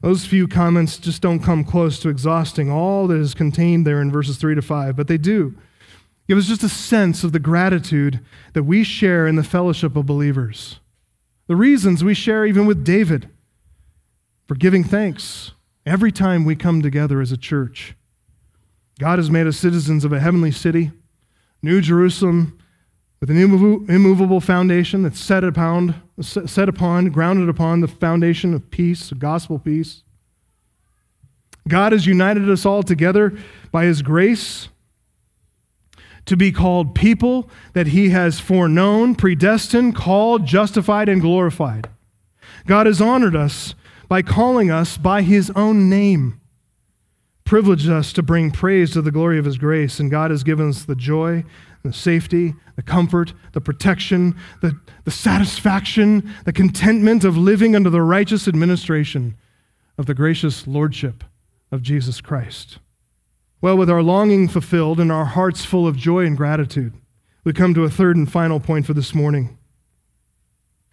Those few comments just don't come close to exhausting all that is contained there in verses three to five, but they do give us just a sense of the gratitude that we share in the fellowship of believers. The reasons we share even with David for giving thanks every time we come together as a church. God has made us citizens of a heavenly city, New Jerusalem, with an immovable foundation that's set upon, set upon, grounded upon the foundation of peace, gospel peace. God has united us all together by his grace to be called people that he has foreknown, predestined, called, justified, and glorified. God has honored us by calling us by his own name, privileged us to bring praise to the glory of his grace, and God has given us the joy, the safety, the comfort, the protection, the, the satisfaction, the contentment of living under the righteous administration of the gracious lordship of Jesus Christ. Well, with our longing fulfilled and our hearts full of joy and gratitude, we come to a third and final point for this morning.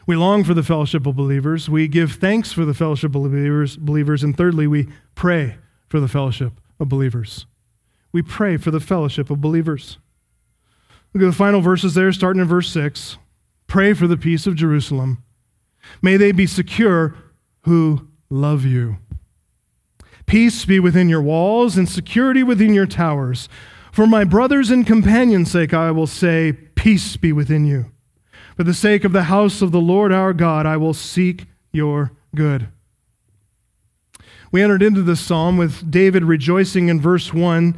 We long for the fellowship of believers. We give thanks for the fellowship of believers. believers, and thirdly, we pray for the fellowship of believers. We pray for the fellowship of believers. Look at the final verses there, starting in verse six. Pray for the peace of Jerusalem. May they be secure who love you. Peace be within your walls and security within your towers. For my brothers and companions' sake, I will say, peace be within you. For the sake of the house of the Lord our God, I will seek your good. We entered into this psalm with David rejoicing in verse one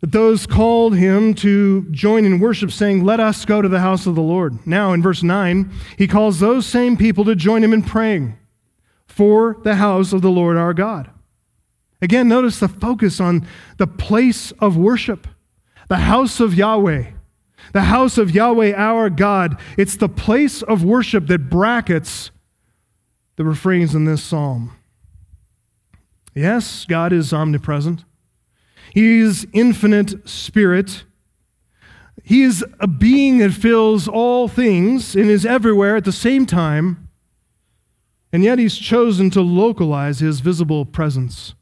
that those called him to join in worship, saying, let us go to the house of the Lord. Now in verse nine, he calls those same people to join him in praying for the house of the Lord our God. Again, notice the focus on the place of worship, the house of Yahweh. The house of Yahweh, our God. It's the place of worship that brackets the refrains in this psalm. Yes, God is omnipresent. He is infinite spirit. He is a being that fills all things and is everywhere at the same time. And yet he's chosen to localize his visible presence,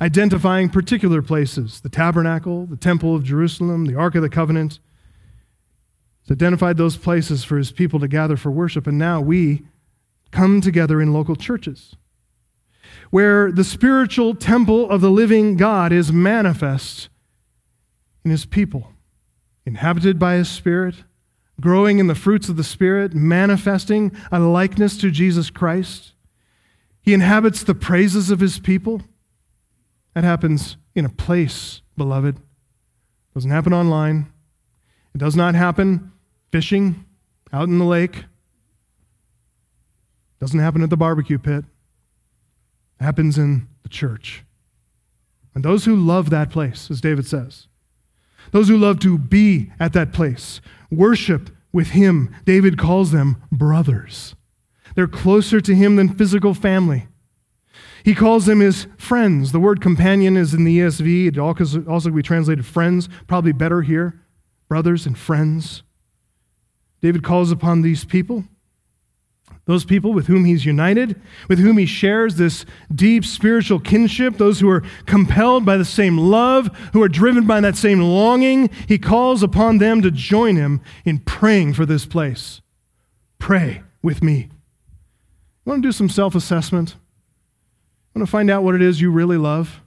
identifying particular places, the tabernacle, the temple of Jerusalem, the Ark of the Covenant. He's identified those places for his people to gather for worship, and now we come together in local churches, where the spiritual temple of the living God is manifest in his people, inhabited by his Spirit, growing in the fruits of the Spirit, manifesting a likeness to Jesus Christ. He inhabits the praises of his people. That happens in a place, beloved. It doesn't happen online. It does not happen fishing out in the lake. It doesn't happen at the barbecue pit. It happens in the church. And those who love that place, as David says, those who love to be at that place, worship with him. David calls them brothers. They're closer to him than physical family. He calls them his friends. The word companion is in the E S V. It also could be translated friends, probably better here. Brothers and friends. David calls upon these people, those people with whom he's united, with whom he shares this deep spiritual kinship, those who are compelled by the same love, who are driven by that same longing. He calls upon them to join him in praying for this place. Pray with me. You want to do some self-assessment? You want to find out what it is you really love?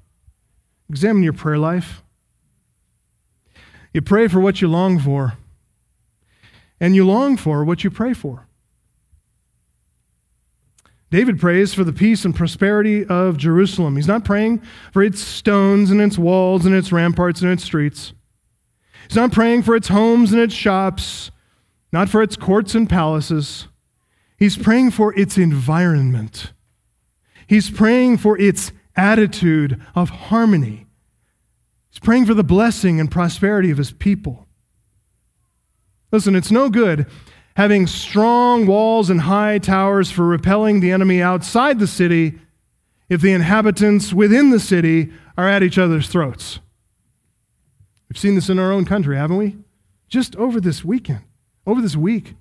Examine your prayer life. You pray for what you long for, and you long for what you pray for. David prays for the peace and prosperity of Jerusalem. He's not praying for its stones and its walls and its ramparts and its streets. He's not praying for its homes and its shops, not for its courts and palaces. He's praying for its environment. He's praying for its attitude of harmony. He's praying for the blessing and prosperity of his people. Listen, it's no good having strong walls and high towers for repelling the enemy outside the city if the inhabitants within the city are at each other's throats. We've seen this in our own country, haven't we? Just over this weekend, over this week.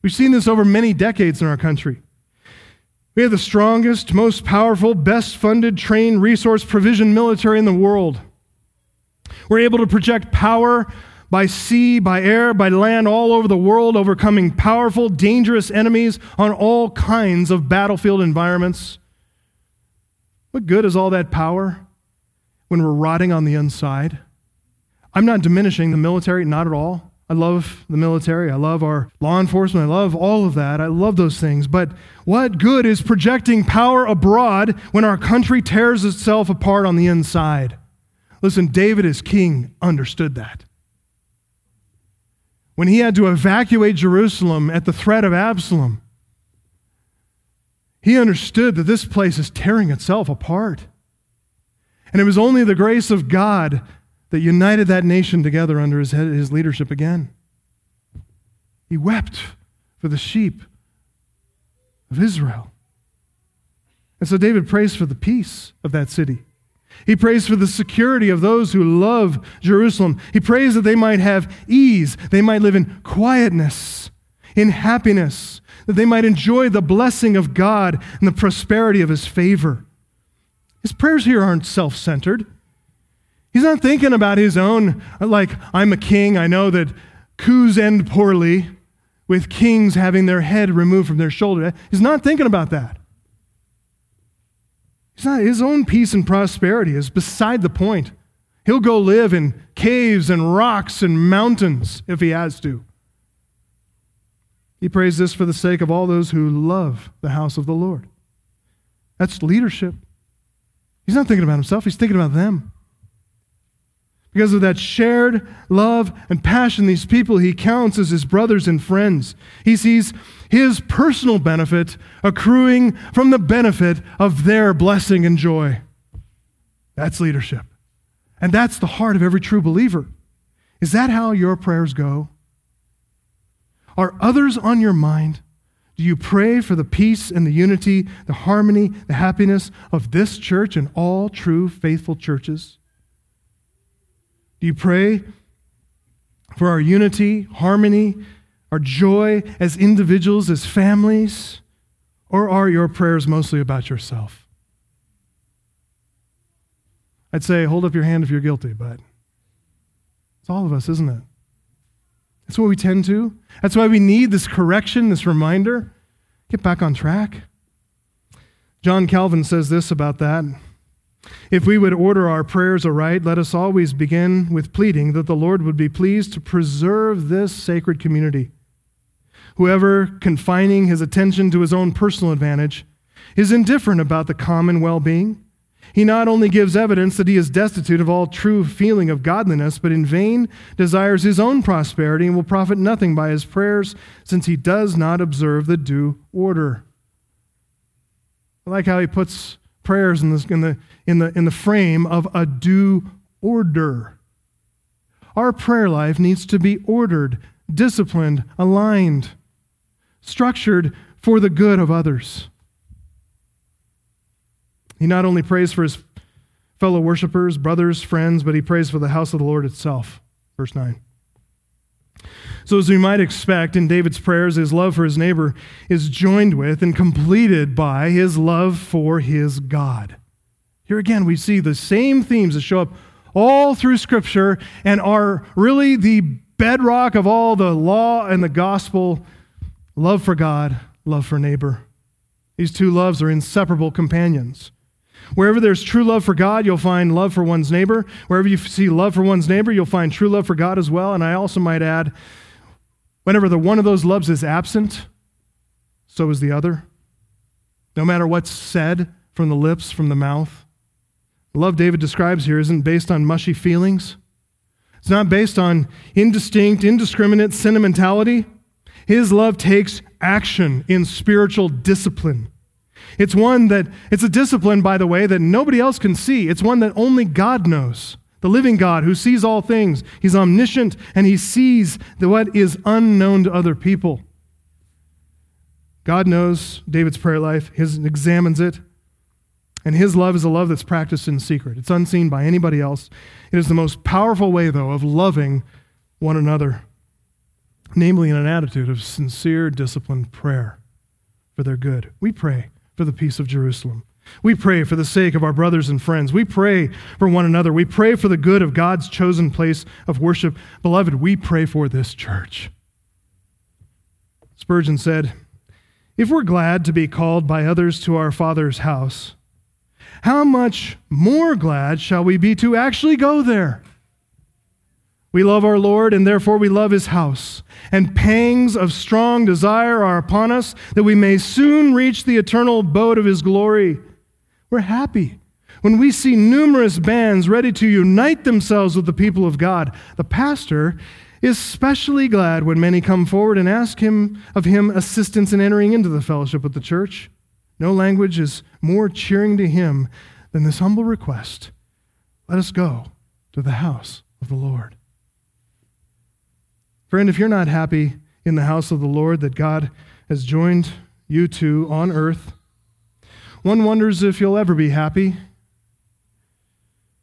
We've seen this over many decades in our country. We have the strongest, most powerful, best-funded, trained, resource-provisioned military in the world. We're able to project power by sea, by air, by land, all over the world, overcoming powerful, dangerous enemies on all kinds of battlefield environments. What good is all that power when we're rotting on the inside? I'm not diminishing the military, not at all. I love the military. I love our law enforcement. I love all of that. I love those things. But what good is projecting power abroad when our country tears itself apart on the inside? Listen, David as king understood that. When he had to evacuate Jerusalem at the threat of Absalom, he understood that this place is tearing itself apart. And it was only the grace of God that united that nation together under his, head, his leadership again. He wept for the sheep of Israel. And so David prays for the peace of that city. He prays for the security of those who love Jerusalem. He prays that they might have ease, they might live in quietness, in happiness, that they might enjoy the blessing of God and the prosperity of his favor. His prayers here aren't self-centered. He's not thinking about his own, like, I'm a king, I know that coups end poorly with kings having their head removed from their shoulder. He's not thinking about that. It's not his own peace and prosperity is beside the point. He'll go live in caves and rocks and mountains if he has to. He prays this for the sake of all those who love the house of the Lord. That's leadership. He's not thinking about himself. He's thinking about them. Because of that shared love and passion, these people he counts as his brothers and friends. He sees his personal benefit accruing from the benefit of their blessing and joy. That's leadership. And that's the heart of every true believer. Is that how your prayers go? Are others on your mind? Do you pray for the peace and the unity, the harmony, the happiness of this church and all true faithful churches? Do you pray for our unity, harmony, our joy as individuals, as families? Or are your prayers mostly about yourself? I'd say hold up your hand if you're guilty, but it's all of us, isn't it? That's what we tend to. That's why we need this correction, this reminder. Get back on track. John Calvin says this about that. If we would order our prayers aright, let us always begin with pleading that the Lord would be pleased to preserve this sacred community. Whoever, confining his attention to his own personal advantage, is indifferent about the common well-being, he not only gives evidence that he is destitute of all true feeling of godliness, but in vain desires his own prosperity and will profit nothing by his prayers, since he does not observe the due order. I like how he puts prayers in, this, in, the, in, the, in the frame of a due order. Our prayer life needs to be ordered, disciplined, aligned, structured for the good of others. He not only prays for his fellow worshipers, brothers, friends, but he prays for the house of the Lord itself. Verse nine. So as we might expect, in David's prayers, his love for his neighbor is joined with and completed by his love for his God. Here again, we see the same themes that show up all through Scripture and are really the bedrock of all the law and the gospel: love for God, love for neighbor. These two loves are inseparable companions. Wherever there's true love for God, you'll find love for one's neighbor. Wherever you see love for one's neighbor, you'll find true love for God as well. And I also might add, whenever the one of those loves is absent, so is the other. No matter what's said from the lips, from the mouth. The love David describes here isn't based on mushy feelings. It's not based on indistinct, indiscriminate sentimentality. His love takes action in spiritual discipline. It's one that, it's a discipline, by the way, that nobody else can see. It's one that only God knows. The living God who sees all things. He's omniscient and he sees what is unknown to other people. God knows David's prayer life, he examines it, and his love is a love that's practiced in secret. It's unseen by anybody else. It is the most powerful way, though, of loving one another, namely in an attitude of sincere, disciplined prayer for their good. We pray for the peace of Jerusalem. We pray for the sake of our brothers and friends. We pray for one another. We pray for the good of God's chosen place of worship. Beloved, we pray for this church. Spurgeon said, "If we're glad to be called by others to our Father's house, how much more glad shall we be to actually go there? We love our Lord, and therefore we love his house. And pangs of strong desire are upon us, that we may soon reach the eternal abode of his glory. We're happy when we see numerous bands ready to unite themselves with the people of God. The pastor is specially glad when many come forward and ask him of him assistance in entering into the fellowship with the church. No language is more cheering to him than this humble request. Let us go to the house of the Lord." Friend, if you're not happy in the house of the Lord that God has joined you to on earth, one wonders if you'll ever be happy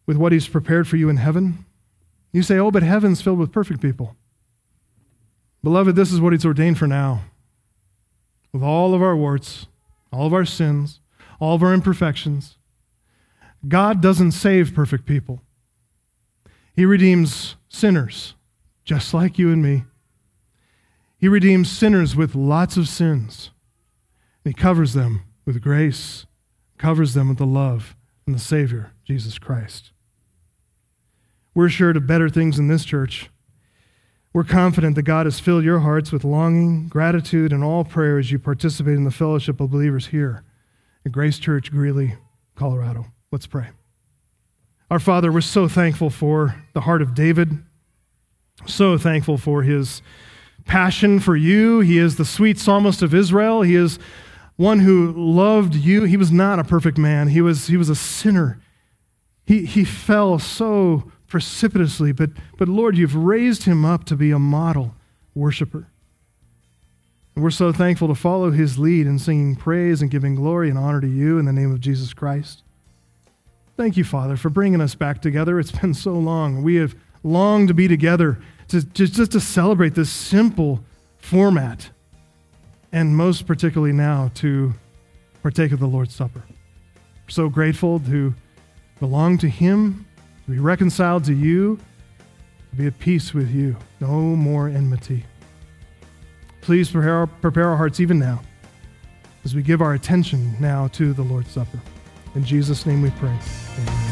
with what he's prepared for you in heaven. You say, "Oh, but heaven's filled with perfect people." Beloved, this is what he's ordained for now. With all of our warts, all of our sins, all of our imperfections, God doesn't save perfect people. He redeems sinners, just like you and me. He redeems sinners with lots of sins. He covers them with grace, covers them with the love and the Savior, Jesus Christ. We're assured of better things in this church. We're confident that God has filled your hearts with longing, gratitude, and all prayer as you participate in the fellowship of believers here at Grace Church, Greeley, Colorado. Let's pray. Our Father, we're so thankful for the heart of David. So thankful for his passion for you. He is the sweet psalmist of Israel. He is one who loved you. He was not a perfect man. He was, he was a sinner. He, he fell so precipitously, but, but Lord, you've raised him up to be a model worshiper. And we're so thankful to follow his lead in singing praise and giving glory and honor to you in the name of Jesus Christ. Thank you, Father, for bringing us back together. It's been so long. We have longed to be together to just, just to celebrate this simple format, and most particularly now to partake of the Lord's Supper. We're so grateful to belong to him, to be reconciled to you, to be at peace with you. No more enmity. Please prepare our, prepare our hearts even now as we give our attention now to the Lord's Supper. In Jesus' name we pray. Amen.